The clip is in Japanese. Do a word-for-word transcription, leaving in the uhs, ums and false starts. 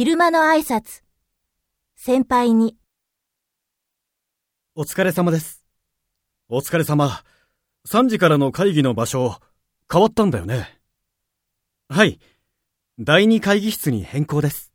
昼間の挨拶。先輩に。お疲れ様です。お疲れ様。さんじからの会議の場所、変わったんだよね。はい。だいに会議室に変更です。